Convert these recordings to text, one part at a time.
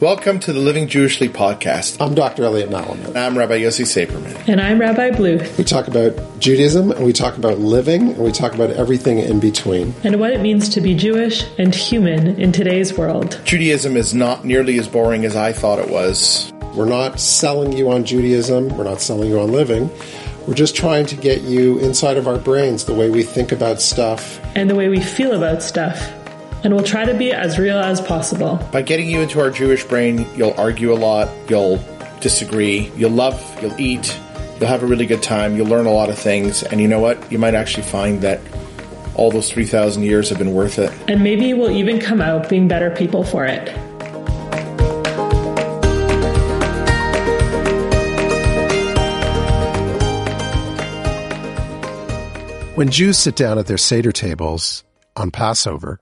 Welcome to the Living Jewishly podcast. I'm Dr. Elliot Malamet. I'm Rabbi Yossi Saperman. And I'm Rabbi Blue. We talk about Judaism, and we talk about living, and we talk about everything in between. And what it means to be Jewish and human in today's world. Judaism is not nearly as boring as I thought it was. We're not selling you on Judaism. We're not selling you on living. We're just trying to get you inside of our brains, the way we think about stuff. And the way we feel about stuff. And we'll try to be as real as possible. By getting you into our Jewish brain, you'll argue a lot, you'll disagree, you'll love, you'll eat, you'll have a really good time, you'll learn a lot of things, and you know what? You might actually find that all those 3,000 years have been worth it. And maybe we'll even come out being better people for it. When Jews sit down at their Seder tables on Passover,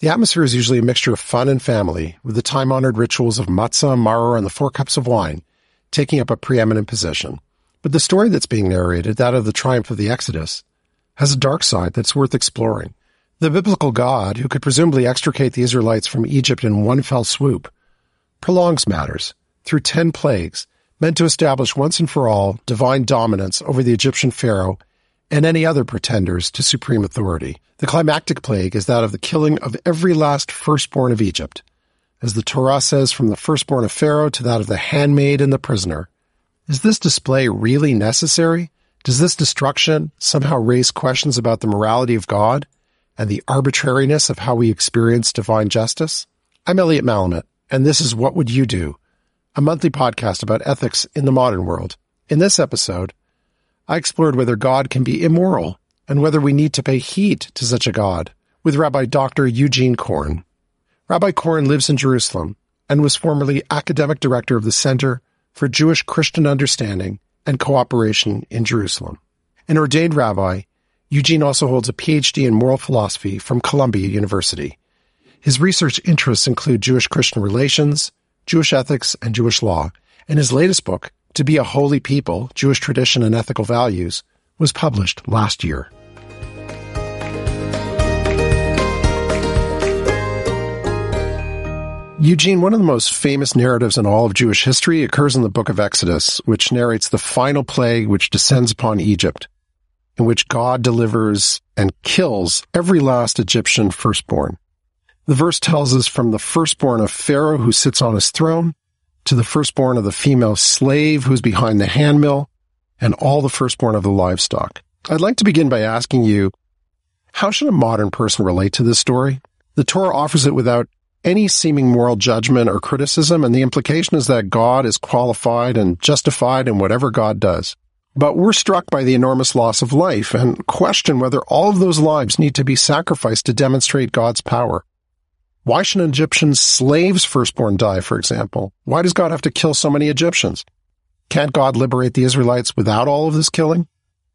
the atmosphere is usually a mixture of fun and family, with the time-honored rituals of matzah, maror, and the 4 cups of wine taking up a preeminent position. But the story that's being narrated, that of the triumph of the Exodus, has a dark side that's worth exploring. The biblical God, who could presumably extricate the Israelites from Egypt in one fell swoop, prolongs matters through 10 plagues meant to establish once and for all divine dominance over the Egyptian pharaoh and any other pretenders to supreme authority. The climactic plague is that of the killing of every last firstborn of Egypt. As the Torah says, from the firstborn of Pharaoh to that of the handmaid and the prisoner. Is this display really necessary? Does this destruction somehow raise questions about the morality of God and the arbitrariness of how we experience divine justice? I'm Elliot Malamet, and this is What Would You Do?, a monthly podcast about ethics in the modern world. In this episode, I explored whether God can be immoral and whether we need to pay heed to such a God with Rabbi Dr. Eugene Korn. Rabbi Korn lives in Jerusalem and was formerly academic director of the Center for Jewish-Christian Understanding and Cooperation in Jerusalem. An ordained rabbi, Eugene also holds a PhD in moral philosophy from Columbia University. His research interests include Jewish-Christian relations, Jewish ethics, and Jewish law, and his latest book, To Be a Holy People: Jewish Tradition and Ethical Values, was published last year. Eugene, one of the most famous narratives in all of Jewish history occurs in the book of Exodus, which narrates the final plague which descends upon Egypt, in which God delivers and kills every last Egyptian firstborn. The verse tells us, from the firstborn of Pharaoh who sits on his throne, to the firstborn of the female slave who's behind the handmill, and all the firstborn of the livestock. I'd like to begin by asking you, how should a modern person relate to this story? The Torah offers it without any seeming moral judgment or criticism, and the implication is that God is qualified and justified in whatever God does. But we're struck by the enormous loss of life and question whether all of those lives need to be sacrificed to demonstrate God's power. Why should an Egyptian slave's firstborn die, for example? Why does God have to kill so many Egyptians? Can't God liberate the Israelites without all of this killing?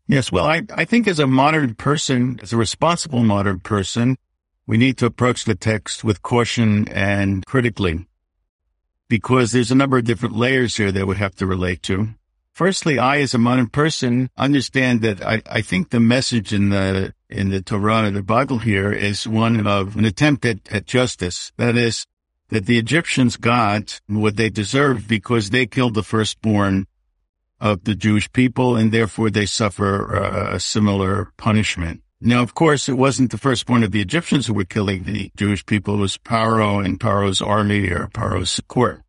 Yes, well, I think as a modern person, as a responsible modern person, we need to approach the text with caution and critically, because there's a number of different layers here that we have to relate to. Firstly, I, as a modern person, understand that I think the message in the Torah, the Bible here, is one of an attempt at justice. That is, that the Egyptians got what they deserved because they killed the firstborn of the Jewish people, and therefore they suffer a similar punishment. Now, of course, it wasn't the firstborn of the Egyptians who were killing the Jewish people. It was Pharaoh and Pharaoh's army or Pharaoh's court.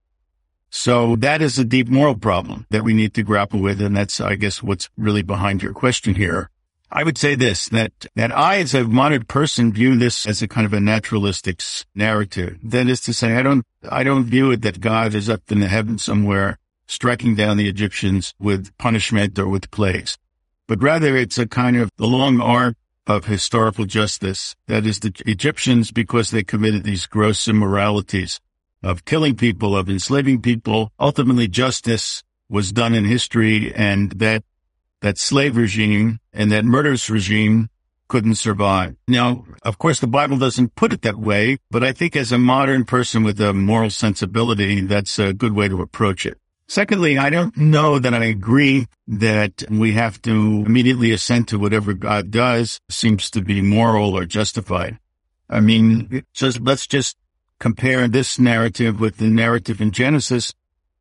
So that is a deep moral problem that we need to grapple with, and that's, I guess, what's really behind your question here. I would say this, that I, as a modern person, view this as a kind of a naturalistic narrative. That is to say, I don't view it that God is up in the heavens somewhere striking down the Egyptians with punishment or with plagues, but rather it's a kind of the long arc of historical justice. That is, the Egyptians, because they committed these gross immoralities of killing people, of enslaving people, ultimately justice was done in history, and that slave regime and that murderous regime couldn't survive. Now, of course, the Bible doesn't put it that way, but I think as a modern person with a moral sensibility, that's a good way to approach it. Secondly, I don't know that I agree that we have to immediately assent to whatever God does seems to be moral or justified. I mean, let's just compare this narrative with the narrative in Genesis,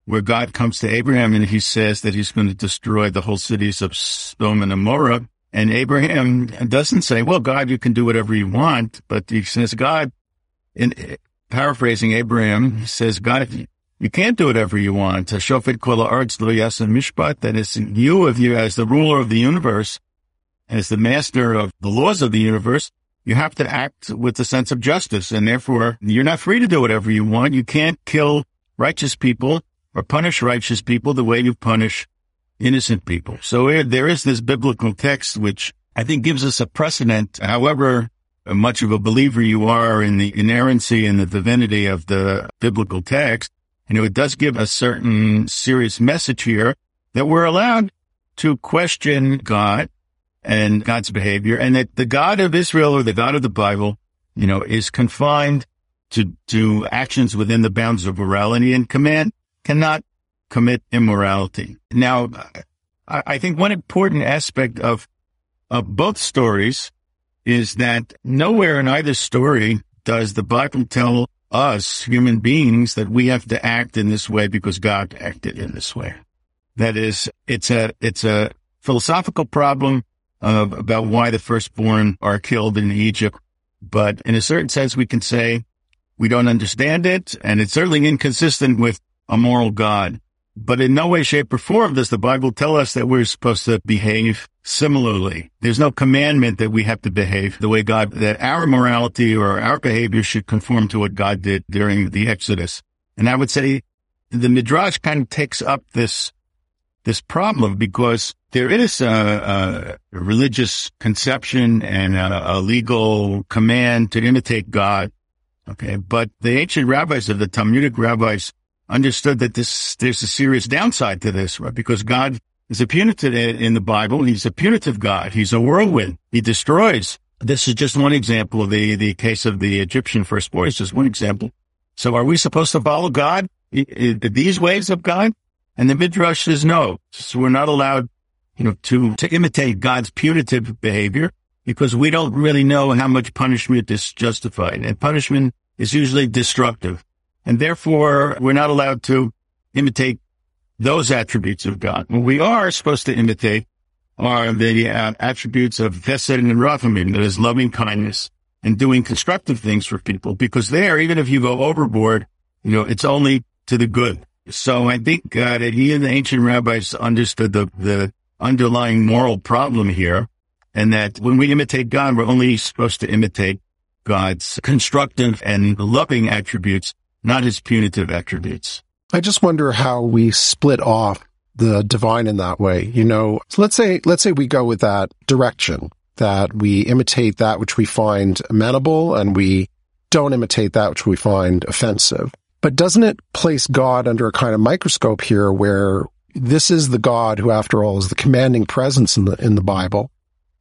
where God comes to Abraham and he says that he's going to destroy the whole cities of Sodom and Gomorrah. And Abraham doesn't say, well, God, you can do whatever you want. But he says, God, in paraphrasing Abraham, says, God, you can't do whatever you want. That is in view of you as the ruler of the universe, as the master of the laws of the universe. You have to act with a sense of justice, and therefore you're not free to do whatever you want. You can't kill righteous people or punish righteous people the way you punish innocent people. So there is this biblical text, which I think gives us a precedent, however much of a believer you are in the inerrancy and the divinity of the biblical text. And it does give a certain serious message here that we're allowed to question God and God's behavior, and that the God of Israel, or the God of the Bible, you know, is confined to actions within the bounds of morality, and command cannot commit immorality. Now, I think one important aspect of both stories is that nowhere in either story does the Bible tell us, human beings, that we have to act in this way because God acted in this way. That is, it's a philosophical problem about why the firstborn are killed in Egypt. But in a certain sense, we can say we don't understand it, and it's certainly inconsistent with a moral God. But in no way, shape, or form does the Bible tell us that we're supposed to behave similarly. There's no commandment that we have to behave the way God, that our morality or our behavior should conform to what God did during the Exodus. And I would say the Midrash kind of takes up this problem, because there is a religious conception and a legal command to imitate God. Okay. But the ancient rabbis, of the Talmudic rabbis, understood that there's a serious downside to this, right? Because God is a punitive in the Bible. He's a punitive God. He's a whirlwind. He destroys. This is just one example of the case of the Egyptian firstborn. It's just one example. So are we supposed to follow God, these ways of God? And the Midrash says no. So we're not allowed, to imitate God's punitive behavior, because we don't really know how much punishment is justified. And punishment is usually destructive. And therefore, we're not allowed to imitate those attributes of God. What we are supposed to imitate are the attributes of Chesed and Rachamim, that is, loving kindness and doing constructive things for people, because there, even if you go overboard, it's only to the good. So I think that even the ancient rabbis understood the underlying moral problem here, and that when we imitate God, we're only supposed to imitate God's constructive and loving attributes, not his punitive attributes. I just wonder how we split off the divine in that way. So let's say we go with that direction, that we imitate that which we find amenable and we don't imitate that which we find offensive. But doesn't it place God under a kind of microscope here, where this is the God who, after all, is the commanding presence in the Bible,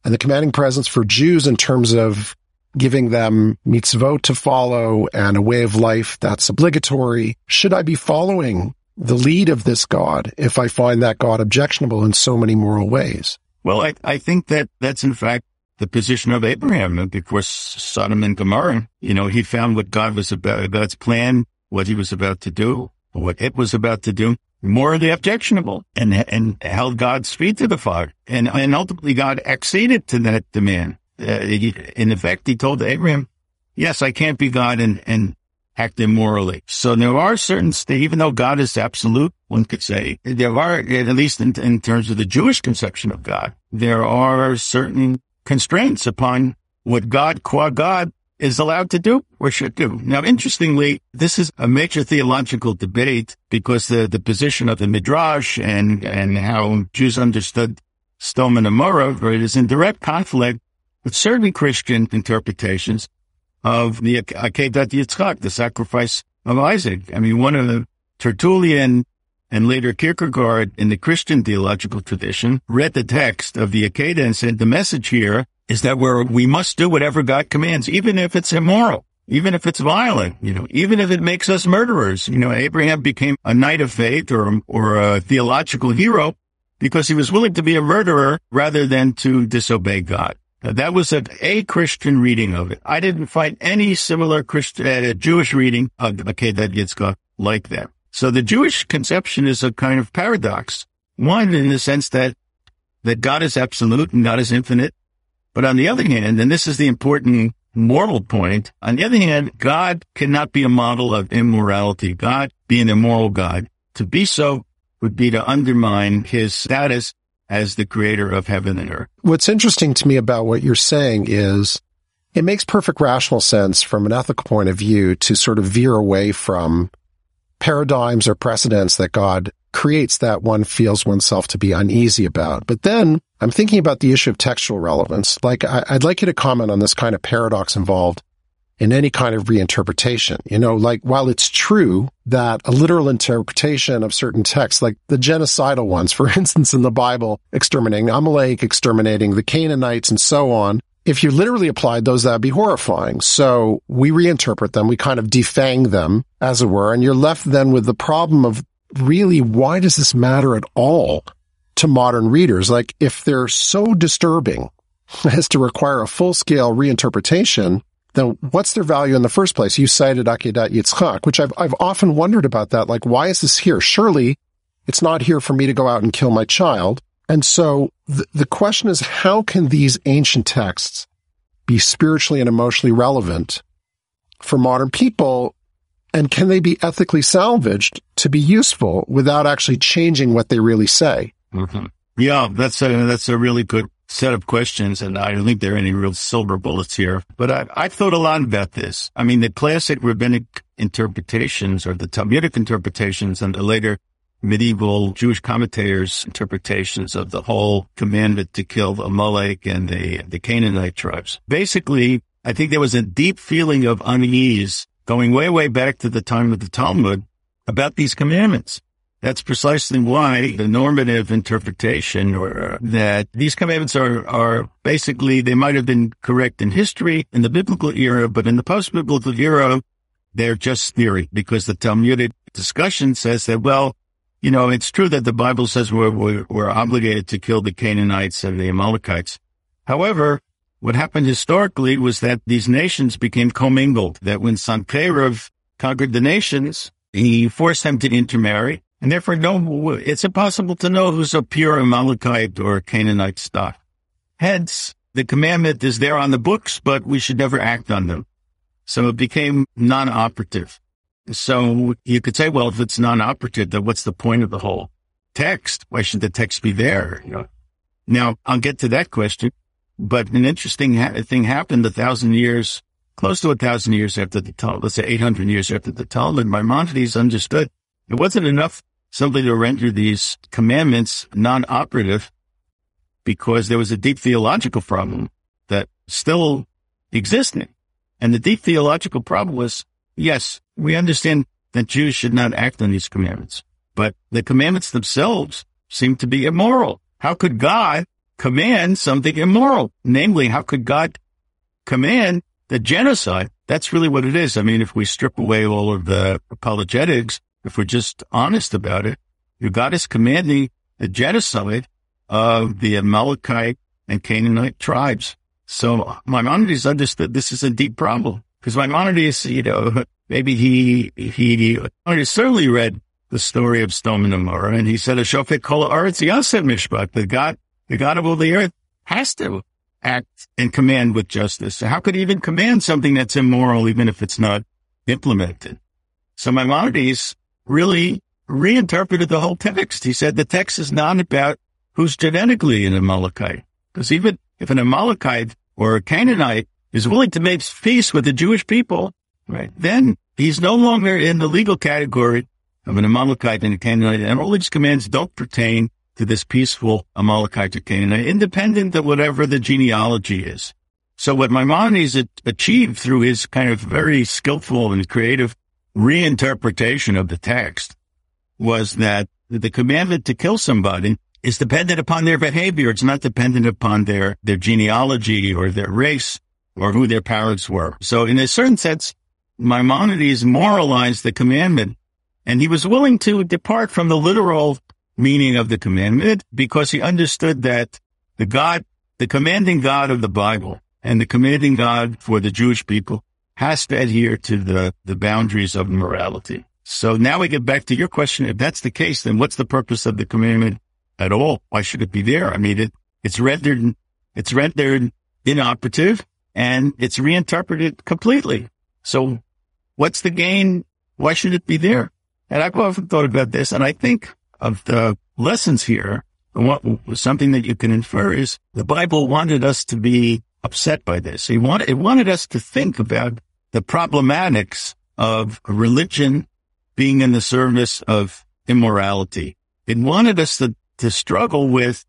and the commanding presence for Jews in terms of giving them mitzvot to follow and a way of life that's obligatory? Should I be following the lead of this God if I find that God objectionable in so many moral ways? Well, I think that that's, in fact, the position of Abraham before Sodom and Gomorrah. He found what God was about, God's plan, what he was about to do, or what it was about to do, morally objectionable, and held God's feet to the fire. And ultimately, God acceded to that demand. In effect, he told Abraham, yes, I can't be God and act immorally. So there are certain states, even though God is absolute, one could say, there are, at least in terms of the Jewish conception of God, there are certain constraints upon what God, qua God, is allowed to do or should do. Now, interestingly, this is a major theological debate, because the position of the Midrash and how Jews understood Sodom and Gomorrah, it is in direct conflict with certain Christian interpretations of the Akedat Yitzchak, the sacrifice of Isaac. I mean, one of the Tertullian and later Kierkegaard in the Christian theological tradition read the text of the Akedah and said, the message here is that we must do whatever God commands, even if it's immoral, even if it's violent, even if it makes us murderers. Abraham became a knight of faith or a theological hero because he was willing to be a murderer rather than to disobey God. That was a Christian reading of it. I didn't find any similar Christian, Jewish reading of Akedat Yitzchak like that. So the Jewish conception is a kind of paradox. One, in the sense that God is absolute and God is infinite. But on the other hand, and this is the important moral point, on the other hand, God cannot be a model of immorality. God, being an immoral God, to be so would be to undermine his status as the creator of heaven and earth. What's interesting to me about what you're saying is it makes perfect rational sense from an ethical point of view to sort of veer away from paradigms or precedents that God creates that one feels oneself to be uneasy about. But then I'm thinking about the issue of textual relevance. Like, I'd like you to comment on this kind of paradox involved in any kind of reinterpretation. You know, like, while it's true that a literal interpretation of certain texts, like the genocidal ones, for instance, in the Bible, exterminating Amalek, exterminating the Canaanites, and so on, if you literally applied those, that'd be horrifying. So we reinterpret them, we kind of defang them, as it were, and you're left then with the problem of, really, why does this matter at all to modern readers? Like, if they're so disturbing as to require a full-scale reinterpretation, then what's their value in the first place? You cited Akedat Yitzchak, which I've often wondered about that. Like, why is this here? Surely it's not here for me to go out and kill my child. And so the question is, how can these ancient texts be spiritually and emotionally relevant for modern people? And can they be ethically salvaged to be useful without actually changing what they really say? Mm-hmm. Yeah, that's a really good set of questions, and I don't think there are any real silver bullets here. But I thought a lot about this. I mean, the classic rabbinic interpretations, or the Talmudic interpretations, and the later medieval Jewish commentators' interpretations of the whole commandment to kill Amalek and the Canaanite tribes. Basically, I think there was a deep feeling of unease going way, way back to the time of the Talmud about these commandments. That's precisely why the normative interpretation, or that these commandments are basically, they might have been correct in history, in the biblical era, but in the post-biblical era, they're just theory, because the Talmudic discussion says that, well, you know, it's true that the Bible says we're obligated to kill the Canaanites and the Amalekites. However, what happened historically was that these nations became commingled, that when Sancheirov conquered the nations, he forced them to intermarry, and therefore it's impossible to know who's a pure Amalekite or Canaanite stock. Hence, the commandment is there on the books, but we should never act on them. So it became non-operative. So you could say, well, if it's non-operative, then what's the point of the whole text? Why should the text be there? You know? Now, I'll get to that question. But an interesting thing happened close to 1,000 years after the Talmud, let's say 800 years after the Talmud. Maimonides understood it wasn't enough simply to render these commandments non-operative, because there was a deep theological problem that still existed. And the deep theological problem was, yes, we understand that Jews should not act on these commandments, but the commandments themselves seem to be immoral. How could God command something immoral? Namely, how could God command the genocide? That's really what it is. I mean, if we strip away all of the apologetics, if we're just honest about it, God is commanding the genocide of the Amalekite and Canaanite tribes. So Maimonides understood this is a deep problem, because Maimonides, you know, maybe he certainly read the story of Sodom and Gomorrah, and he said, "Ashofet kol haaretz yaseh mishpat," that God, the God of all the earth, has to act and command with justice. So how could he even command something that's immoral, even if it's not implemented? So Maimonides really reinterpreted the whole text. He said the text is not about who's genetically an Amalekite, because even if an Amalekite or a Canaanite is willing to make peace with the Jewish people, right, then he's no longer in the legal category of an Amalekite and a Canaanite, and all these commands don't pertain to this peaceful Amalekite or Canaanite, independent of whatever the genealogy is. So what Maimonides achieved through his kind of very skillful and creative reinterpretation of the text was that the commandment to kill somebody is dependent upon their behavior. It's not dependent upon their genealogy or their race or who their parents were. So in a certain sense, Maimonides moralized the commandment, and he was willing to depart from the literal meaning of the commandment, because he understood that the God, The commanding God of the Bible and the commanding God for the Jewish people has to adhere to the boundaries of morality. So now we get back to your question. If that's the case, then what's the purpose of the commandment at all? Why should it be there? I mean, it's rendered inoperative and it's reinterpreted completely. So what's the gain? Why should it be there? And I've often thought about this, and I think of the lessons here. Something that you can infer is the Bible wanted us to be upset by this. It wanted us to think about the problematics of religion being in the service of immorality. It wanted us to struggle with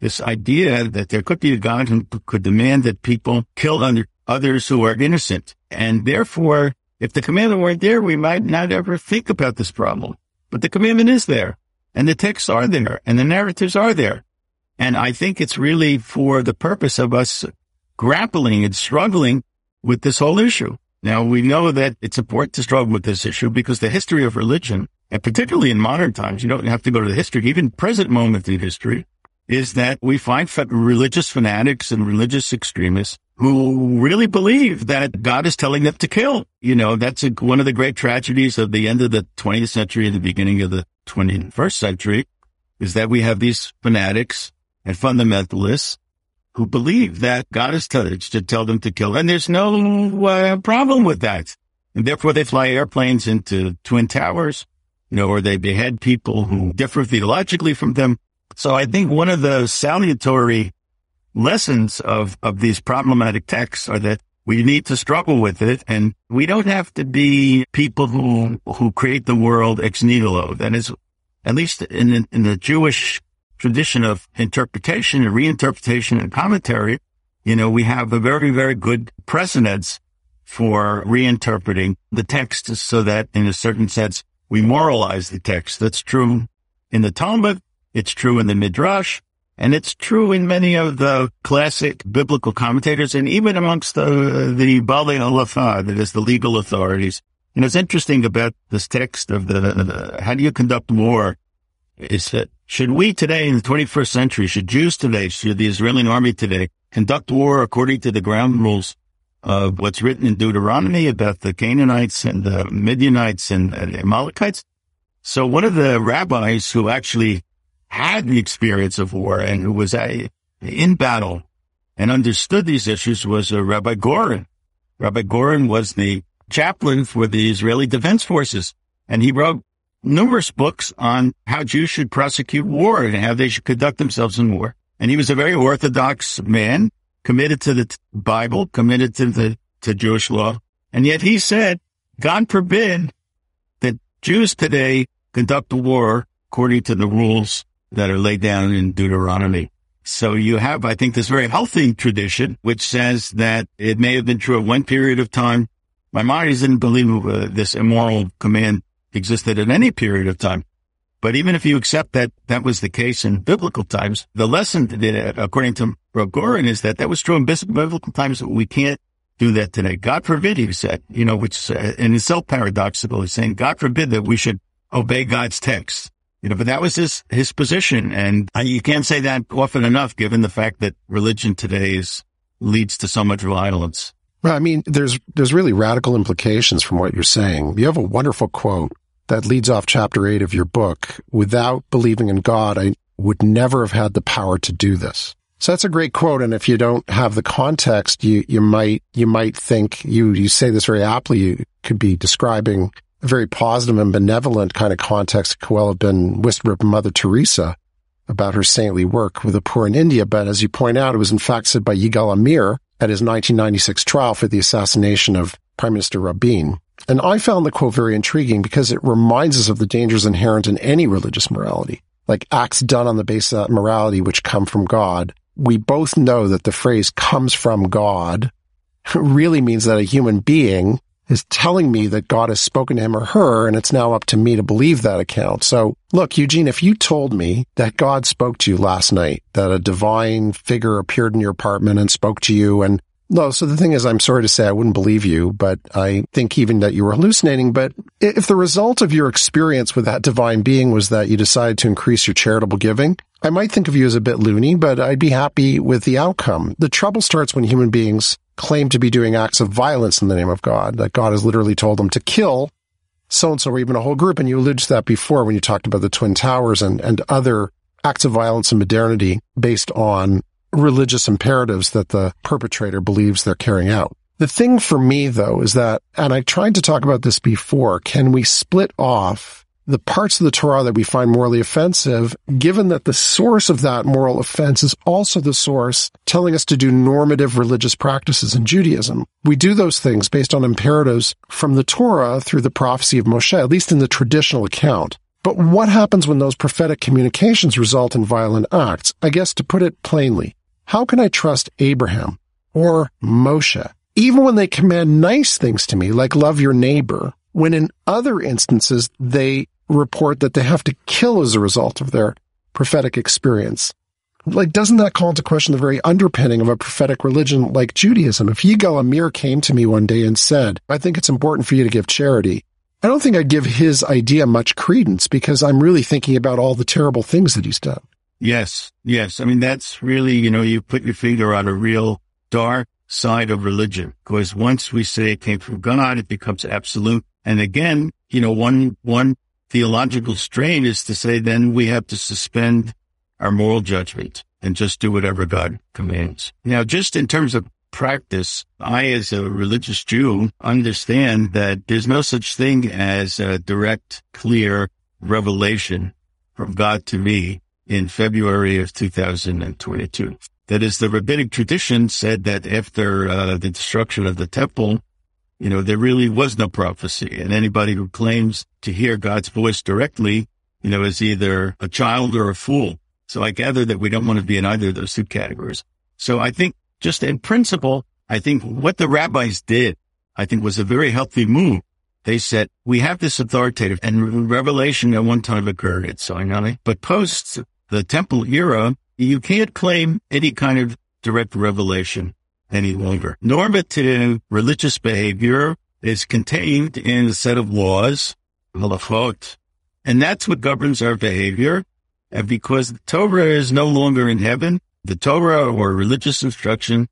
this idea that there could be a God who could demand that people kill others who are innocent. And therefore, if the commandment weren't there, we might not ever think about this problem. But the commandment is there, and the texts are there, and the narratives are there. And I think it's really for the purpose of us grappling and struggling with this whole issue. Now, we know that it's important to struggle with this issue because the history of religion, and particularly in modern times, you don't have to go to the history, even present moment in history, is that we find religious fanatics and religious extremists who really believe that God is telling them to kill. You know, that's one of the great tragedies of the end of the 20th century and the beginning of the 21st century, is that we have these fanatics and fundamentalists who believe that God is telling to tell them to kill. And there's no problem with that. And therefore they fly airplanes into Twin Towers, you know, or they behead people who differ theologically from them. So I think one of the salutary lessons of these problematic texts are that we need to struggle with it, and we don't have to be people who create the world ex nihilo. That is, at least in the Jewish tradition of interpretation and reinterpretation and commentary, you know, we have a very, very good precedence for reinterpreting the text so that, in a certain sense, we moralize the text. That's true in the Talmud, it's true in the Midrash, and it's true in many of the classic biblical commentators, and even amongst the Balei Halacha, that is the legal authorities. And it's interesting about this text of the how do you conduct war, is that should we today in the 21st century, should Jews today, should the Israeli army today conduct war according to the ground rules of what's written in Deuteronomy about the Canaanites and the Midianites and the Amalekites? So one of the rabbis who actually had the experience of war and who was in battle and understood these issues was Rabbi Goren. Rabbi Goren was the chaplain for the Israeli Defense Forces, and he wrote numerous books on how Jews should prosecute war and how they should conduct themselves in war. And he was a very orthodox man, committed to the Bible, committed to Jewish law. And yet he said, God forbid that Jews today conduct the war according to the rules that are laid down in Deuteronomy. So you have, I think, this very healthy tradition, which says that it may have been true at one period of time. Maimonides didn't believe this immoral command existed at any period of time. But even if you accept that that was the case in biblical times, the lesson, according to Rav Goren, is that that was true in biblical times. We can't do that today. God forbid, he said, you know, which and is self-paradoxical. He's saying, God forbid that we should obey God's text. You know, but that was his position, and you can't say that often enough, given the fact that religion today leads to so much violence. Well, I mean, there's really radical implications from what you're saying. You have a wonderful quote that leads off chapter 8 of your book: "Without believing in God, I would never have had the power to do this." So that's a great quote, and if you don't have the context, you might think you say this very aptly. You could be describing a very positive and benevolent kind of context could well have been whispered of Mother Teresa about her saintly work with the poor in India. But as you point out, it was in fact said by Yigal Amir at his 1996 trial for the assassination of Prime Minister Rabin. And I found the quote very intriguing because it reminds us of the dangers inherent in any religious morality, like acts done on the basis of that morality which come from God. We both know that the phrase "comes from God" really means that a human being is telling me that God has spoken to him or her, and it's now up to me to believe that account. So, look, Eugene, if you told me that God spoke to you last night, that a divine figure appeared in your apartment and spoke to you, and no, so the thing is, I'm sorry to say I wouldn't believe you, but I think even that you were hallucinating. But if the result of your experience with that divine being was that you decided to increase your charitable giving, I might think of you as a bit loony, but I'd be happy with the outcome. The trouble starts when human beings claim to be doing acts of violence in the name of God, that God has literally told them to kill so-and-so or even a whole group, and you alluded to that before when you talked about the Twin Towers and other acts of violence in modernity based on religious imperatives that the perpetrator believes they're carrying out. The thing for me, though, is that, and I tried to talk about this before, can we split off the parts of the Torah that we find morally offensive, given that the source of that moral offense is also the source telling us to do normative religious practices in Judaism? We do those things based on imperatives from the Torah through the prophecy of Moshe, at least in the traditional account. But what happens when those prophetic communications result in violent acts? I guess to put it plainly, how can I trust Abraham or Moshe? Even when they command nice things to me, like love your neighbor, when in other instances they report that they have to kill as a result of their prophetic experience. Like, doesn't that call into question the very underpinning of a prophetic religion like Judaism? If Yigal Amir came to me one day and said, I think it's important for you to give charity, I don't think I'd give his idea much credence because I'm really thinking about all the terrible things that he's done. Yes. I mean, that's really, you put your finger on a real dark side of religion, because once we say it came from God, it becomes absolute. And again, one theological strain is to say then we have to suspend our moral judgment and just do whatever God commands. Now, just in terms of practice, I, as a religious Jew, understand that there's no such thing as a direct, clear revelation from God to me in February of 2022. That is, the rabbinic tradition said that after the destruction of the temple, there really was no prophecy. And anybody who claims to hear God's voice directly, is either a child or a fool. So I gather that we don't want to be in either of those two categories. So I think just in principle, I think what the rabbis did, was a very healthy move. They said, we have this authoritative, and revelation at one time occurred at Sinai, but post the temple era, you can't claim any kind of direct revelation any longer. Normative religious behavior is contained in a set of laws, halachot, and that's what governs our behavior. And because the Torah is no longer in heaven, the Torah or religious instruction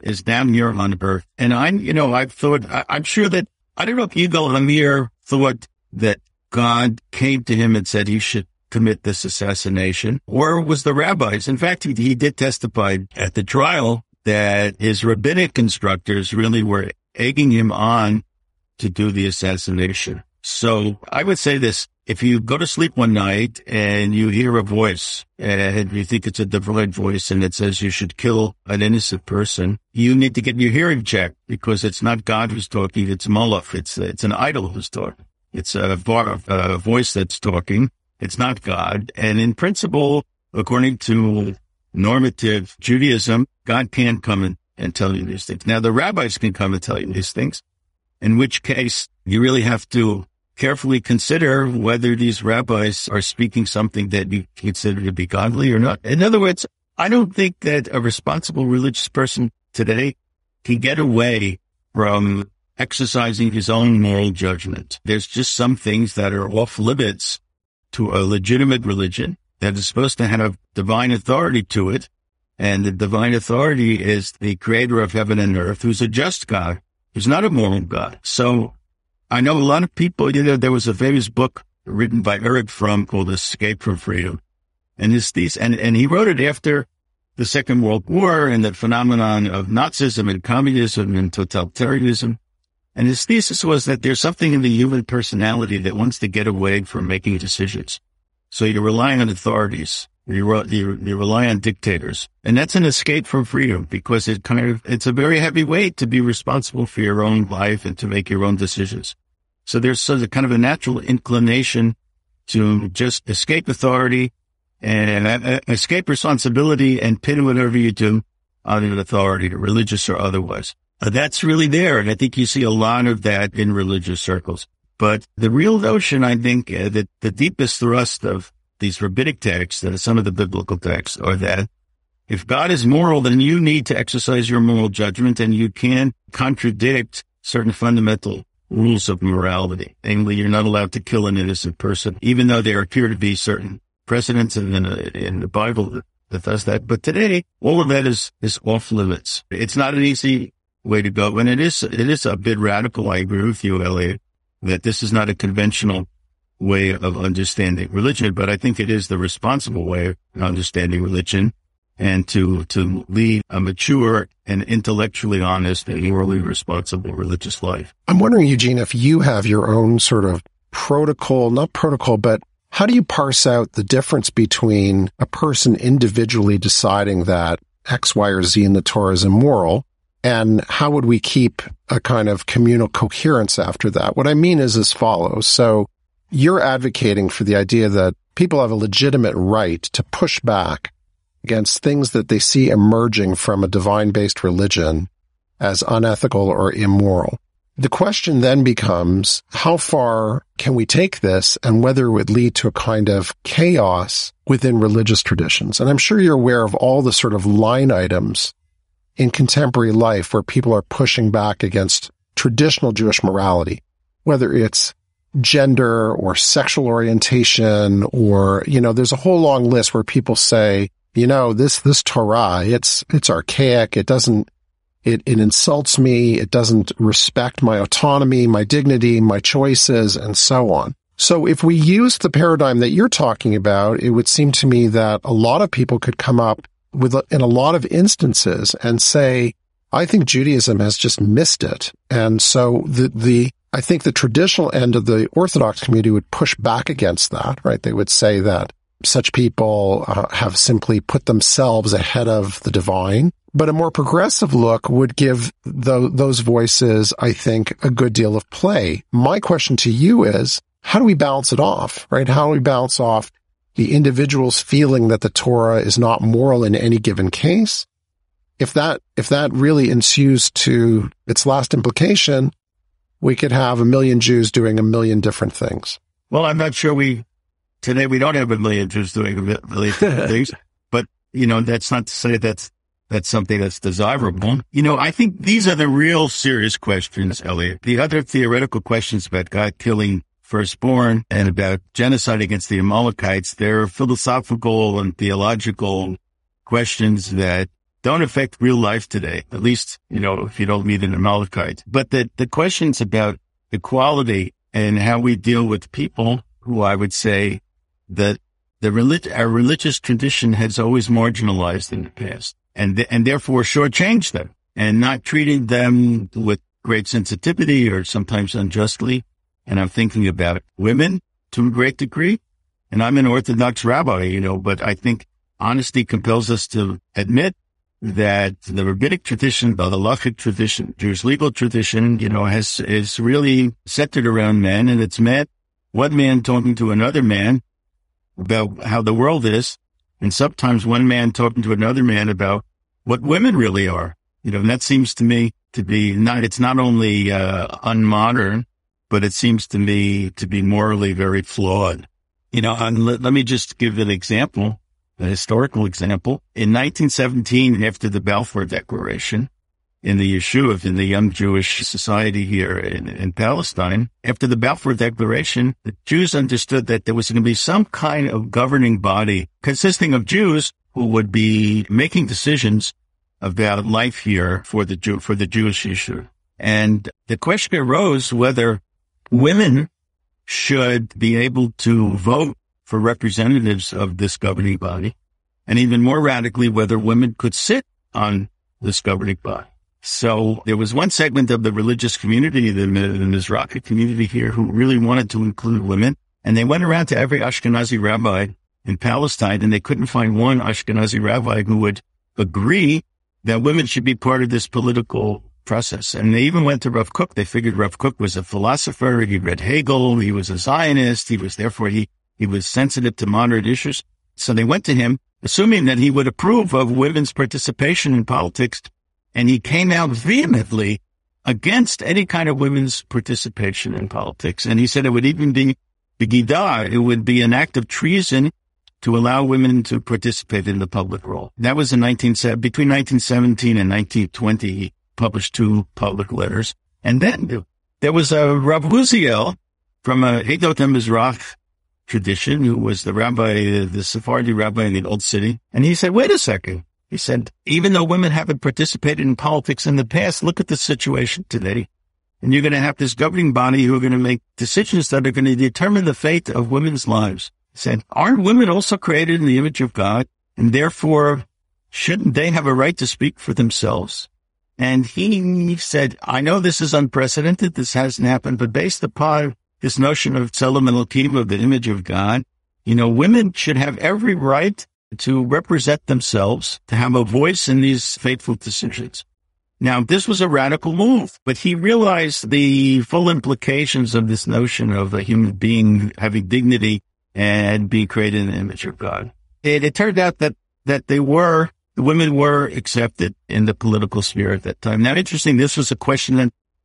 is down here on earth. And I don't know if Yigal Amir thought that God came to him and said he should commit this assassination, or was the rabbis. In fact, he did testify at the trial that his rabbinic instructors really were egging him on to do the assassination. So I would say this, if you go to sleep one night and you hear a voice and you think it's a divine voice and it says you should kill an innocent person, you need to get your hearing checked, because it's not God who's talking, it's Moloch, it's an idol who's talking. It's a voice that's talking. It's not God. And in principle, according to normative Judaism, God can come and tell you these things. Now, the rabbis can come and tell you these things, in which case you really have to carefully consider whether these rabbis are speaking something that you consider to be godly or not. In other words, I don't think that a responsible religious person today can get away from exercising his own moral judgment. There's just some things that are off limits to a legitimate religion that is supposed to have divine authority to it. And the divine authority is the creator of heaven and earth, who's a just God, who's not a moral God. So I know a lot of people, there was a famous book written by Eric Fromm called Escape from Freedom. And his thesis, and he wrote it after the Second World War and the phenomenon of Nazism and communism and totalitarianism. And his thesis was that there's something in the human personality that wants to get away from making decisions. So you rely on authorities. You rely on dictators. And that's an escape from freedom, because it's a very heavy weight to be responsible for your own life and to make your own decisions. So there's sort of kind of a natural inclination to just escape authority and escape responsibility and pin whatever you do on an authority, religious or otherwise. That's really there, and I think you see a lot of that in religious circles. But the real notion, I think, that the deepest thrust of these rabbinic texts, and some of the biblical texts, are that if God is moral, then you need to exercise your moral judgment, and you can contradict certain fundamental rules of morality. Namely, you're not allowed to kill an innocent person, even though there appear to be certain precedents in the Bible that does that. But today, all of that is off limits. It's not an easy way to go. And it is a bit radical. I agree with you, Elliot, that this is not a conventional way of understanding religion, but I think it is the responsible way of understanding religion, and to lead a mature and intellectually honest and morally responsible religious life. I'm wondering, Eugene, if you have your own sort of protocol, not protocol, but how do you parse out the difference between a person individually deciding that X, Y, or Z in the Torah is immoral, and how would we keep a kind of communal coherence after that? What I mean is as follows. So you're advocating for the idea that people have a legitimate right to push back against things that they see emerging from a divine-based religion as unethical or immoral. The question then becomes, how far can we take this, and whether it would lead to a kind of chaos within religious traditions? And I'm sure you're aware of all the sort of line items in contemporary life where people are pushing back against traditional Jewish morality, whether it's gender or sexual orientation, or, you know, there's a whole long list where people say, you know, this Torah, it's archaic, it insults me, it doesn't respect my autonomy, my dignity, my choices, and so on. So if we use the paradigm that you're talking about, it would seem to me that a lot of people could come up with, in a lot of instances, and say, I think Judaism has just missed it. And so I think the traditional end of the Orthodox community would push back against that, right? They would say that such people have simply put themselves ahead of the divine. But a more progressive look would give those voices, I think, a good deal of play. My question to you is, how do we balance it off, right? How do we balance off the individual's feeling that the Torah is not moral in any given case? If that really ensues to its last implication, we could have a million Jews doing a million different things. Well, I'm not sure today we don't have a million Jews doing a million different things, but, you know, that's not to say that's something that's desirable. You know, I think these are the real serious questions, Elliot. The other theoretical questions about God killing firstborn and about genocide against the Amalekites, they're philosophical and theological questions that don't affect real life today, at least, you know, if you don't meet an Amalekite. But the questions about equality and how we deal with people who, I would say, that our religious tradition has always marginalized in the past, and therefore shortchanged them, and not treating them with great sensitivity or sometimes unjustly. And I'm thinking about women to a great degree. And I'm an Orthodox rabbi, you know, but I think honesty compels us to admit that the rabbinic tradition, the halachic tradition, Jewish legal tradition, you know, is really centered around men, and it's meant one man talking to another man about how the world is, and sometimes one man talking to another man about what women really are. You know, and that seems to me to be it's not only unmodern, but it seems to me to be morally very flawed. You know, and let me just give an example, a historical example. In 1917, after the Balfour Declaration, in the Yishuv, in the Young Jewish Society here in Palestine, after the Balfour Declaration, the Jews understood that there was going to be some kind of governing body consisting of Jews who would be making decisions about life here for the Jewish Yishuv. And the question arose whether women should be able to vote for representatives of this governing body, and even more radically, whether women could sit on this governing body. So there was one segment of the religious community, the Mizrahi community here, who really wanted to include women. And they went around to every Ashkenazi rabbi in Palestine, and they couldn't find one Ashkenazi rabbi who would agree that women should be part of this political process. And they even went to Rav Kook. They figured Rav Kook was a philosopher. He read Hegel. He was a Zionist. He was sensitive to moderate issues. So they went to him, assuming that he would approve of women's participation in politics. And he came out vehemently against any kind of women's participation in politics. And he said it would even be begida, it would be an act of treason to allow women to participate in the public role. That was between 1917 and 1920, he published two public letters. And then there was a Rav Uziel from Eidot and Mizrahi tradition, who was the rabbi, the Sephardi rabbi in the Old City. And he said, wait a second. He said, even though women haven't participated in politics in the past, look at the situation today. And you're going to have this governing body who are going to make decisions that are going to determine the fate of women's lives. He said, aren't women also created in the image of God? And therefore, shouldn't they have a right to speak for themselves? And he said, I know this is unprecedented. This hasn't happened. But based upon this notion of Tzelem Elokim, of the image of God, you know, women should have every right to represent themselves, to have a voice in these fateful decisions. Now, this was a radical move, but he realized the full implications of this notion of a human being having dignity and being created in the image of God. It turned out that the women were accepted in the political sphere at that time. Now, interesting, this was a question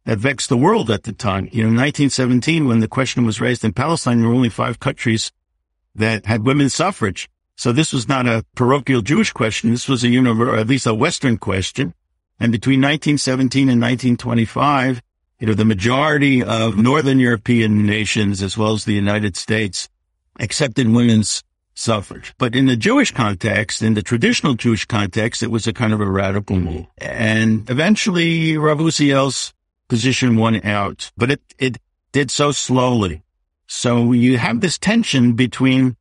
that vexed the world at the time. You know, in 1917, when the question was raised in Palestine, there were only 5 countries that had women's suffrage. So this was not a parochial Jewish question. This was a universal, at least a Western question. And between 1917 and 1925, you know, the majority of Northern European nations, as well as the United States, accepted women's suffrage. But in the Jewish context, in the traditional Jewish context, it was a kind of a radical move. And eventually, Rav Uziel's position won out, but it did so slowly. So you have this tension between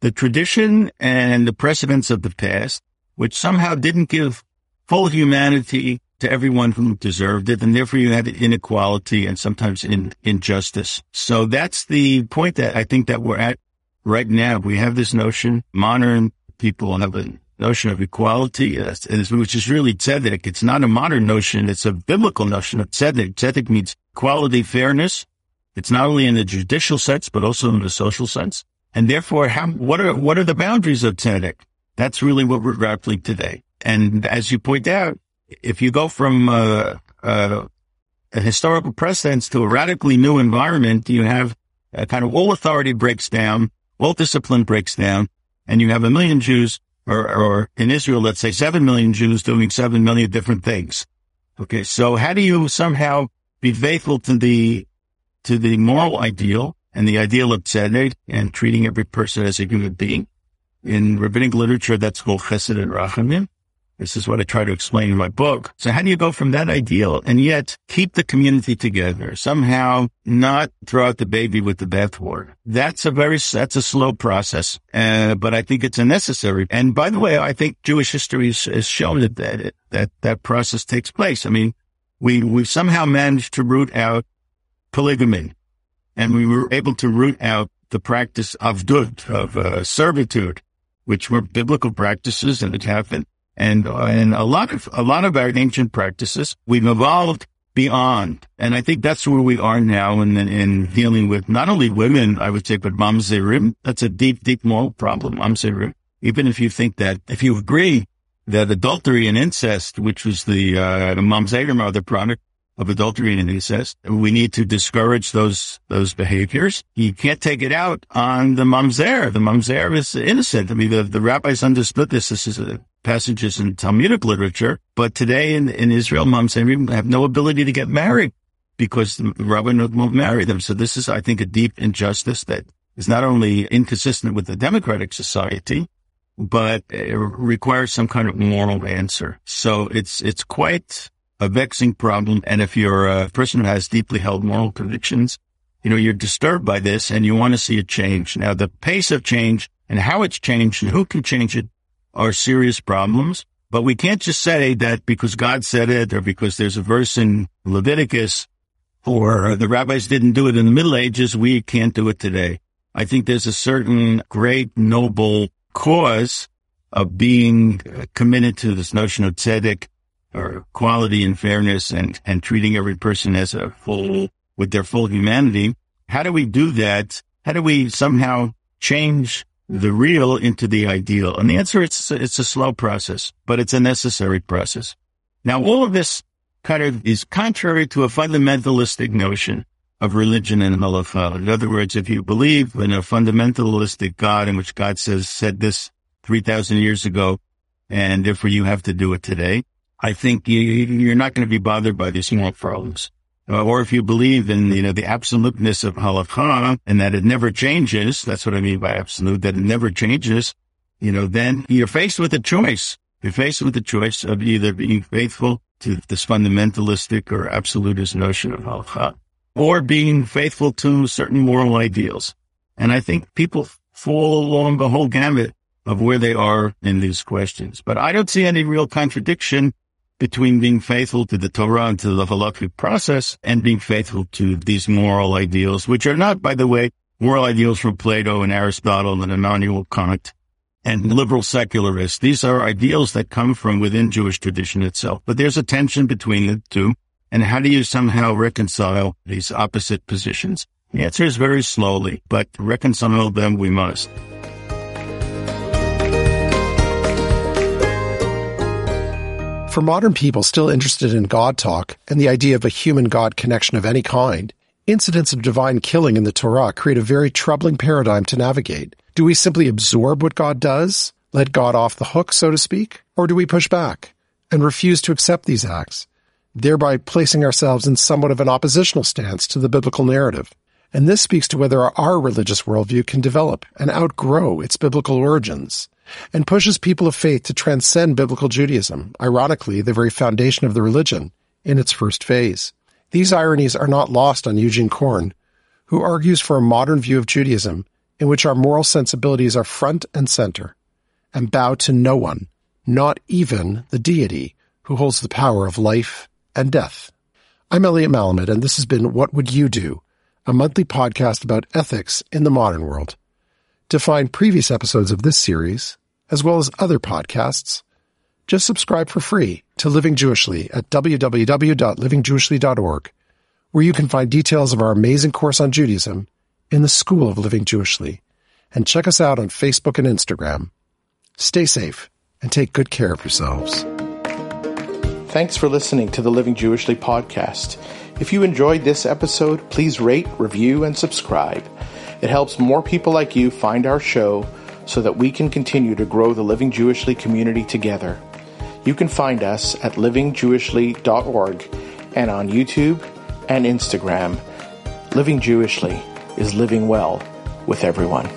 the tradition and the precedents of the past, which somehow didn't give full humanity to everyone who deserved it, and therefore you had inequality and sometimes injustice. So that's the point that I think that we're at right now. We have this notion, modern people have a notion of equality, which is really tzedek. It's not a modern notion, it's a biblical notion of tzedek. Tzedek means equality, fairness. It's not only in the judicial sense, but also in the social sense. And therefore, what are the boundaries of tzedek? That's really what we're grappling today. And as you point out, if you go from a historical precedence to a radically new environment, you have a kind of all authority breaks down, all discipline breaks down, and you have a million Jews, or in Israel, let's say 7 million Jews doing 7 million different things. Okay, so how do you somehow be faithful to the moral ideal and the ideal of tzedek and treating every person as a human being? In rabbinic literature, that's called chesed and rachamim. This is what I try to explain in my book. So how do you go from that ideal and yet keep the community together, somehow not throw out the baby with the bathwater? That's a slow process, but I think it's a necessary. And by the way, I think Jewish history has shown that process takes place. I mean, we've somehow managed to root out polygamy, and we were able to root out the practice of servitude, which were biblical practices, and it happened. And a lot of our ancient practices, we've evolved beyond. And I think that's where we are now in dealing with not only women, I would say, but mamzerim. That's a deep, deep moral problem, mamzerim. Even if you think that, if you agree that adultery and incest, which was the mamzerim are the product of adultery and incest, we need to discourage those behaviors. You can't take it out on the mamzer. The mamzer is innocent. I mean, the rabbis understood this. This is passages in Talmudic literature. But today in Israel, mamzerim have no ability to get married because the rabbin won't marry them. So this is, I think, a deep injustice that is not only inconsistent with the democratic society, but it requires some kind of moral answer. So it's quite a vexing problem, and if you're a person who has deeply held moral convictions, you know, you're disturbed by this and you want to see a change. Now, the pace of change and how it's changed and who can change it are serious problems, but we can't just say that because God said it or because there's a verse in Leviticus or the rabbis didn't do it in the Middle Ages, we can't do it today. I think there's a certain great noble cause of being committed to this notion of tzedek, or equality and fairness, and treating every person as a full, with their full humanity. How do we do that? How do we somehow change the real into the ideal? And the answer is, it's a slow process, but it's a necessary process. Now, all of this kind of is contrary to a fundamentalistic notion of religion and halacha. In other words, if you believe in a fundamentalistic God in which God said this 3,000 years ago, and therefore you have to do it today, I think you're not going to be bothered by these moral problems. Or if you believe in, the absoluteness of halakha and that it never changes, that's what I mean by absolute, that it never changes, then you're faced with a choice. You're faced with the choice of either being faithful to this fundamentalistic or absolutist notion of halakha or being faithful to certain moral ideals. And I think people fall along the whole gamut of where they are in these questions. But I don't see any real contradiction between being faithful to the Torah and to the halakhic process and being faithful to these moral ideals, which are not, by the way, moral ideals from Plato and Aristotle and Immanuel Kant and liberal secularists. These are ideals that come from within Jewish tradition itself. But there's a tension between the two. And how do you somehow reconcile these opposite positions? The answer is very slowly, but reconcile them we must. For modern people still interested in God talk and the idea of a human-God connection of any kind, incidents of divine killing in the Torah create a very troubling paradigm to navigate. Do we simply absorb what God does, let God off the hook, so to speak, or do we push back and refuse to accept these acts, thereby placing ourselves in somewhat of an oppositional stance to the biblical narrative? And this speaks to whether our religious worldview can develop and outgrow its biblical origins, and pushes people of faith to transcend biblical Judaism, ironically the very foundation of the religion, in its first phase. These ironies are not lost on Eugene Korn, who argues for a modern view of Judaism in which our moral sensibilities are front and center, and bow to no one, not even the deity who holds the power of life and death. I'm Elliot Malamet, and this has been What Would You Do?, a monthly podcast about ethics in the modern world. To find previous episodes of this series, as well as other podcasts, just subscribe for free to Living Jewishly at www.livingjewishly.org, where you can find details of our amazing course on Judaism in the School of Living Jewishly, and check us out on Facebook and Instagram. Stay safe and take good care of yourselves. Thanks for listening to the Living Jewishly podcast. If you enjoyed this episode, please rate, review, and subscribe. It helps more people like you find our show, so that we can continue to grow the Living Jewishly community together. You can find us at livingjewishly.org and on YouTube and Instagram. Living Jewishly is living well with everyone.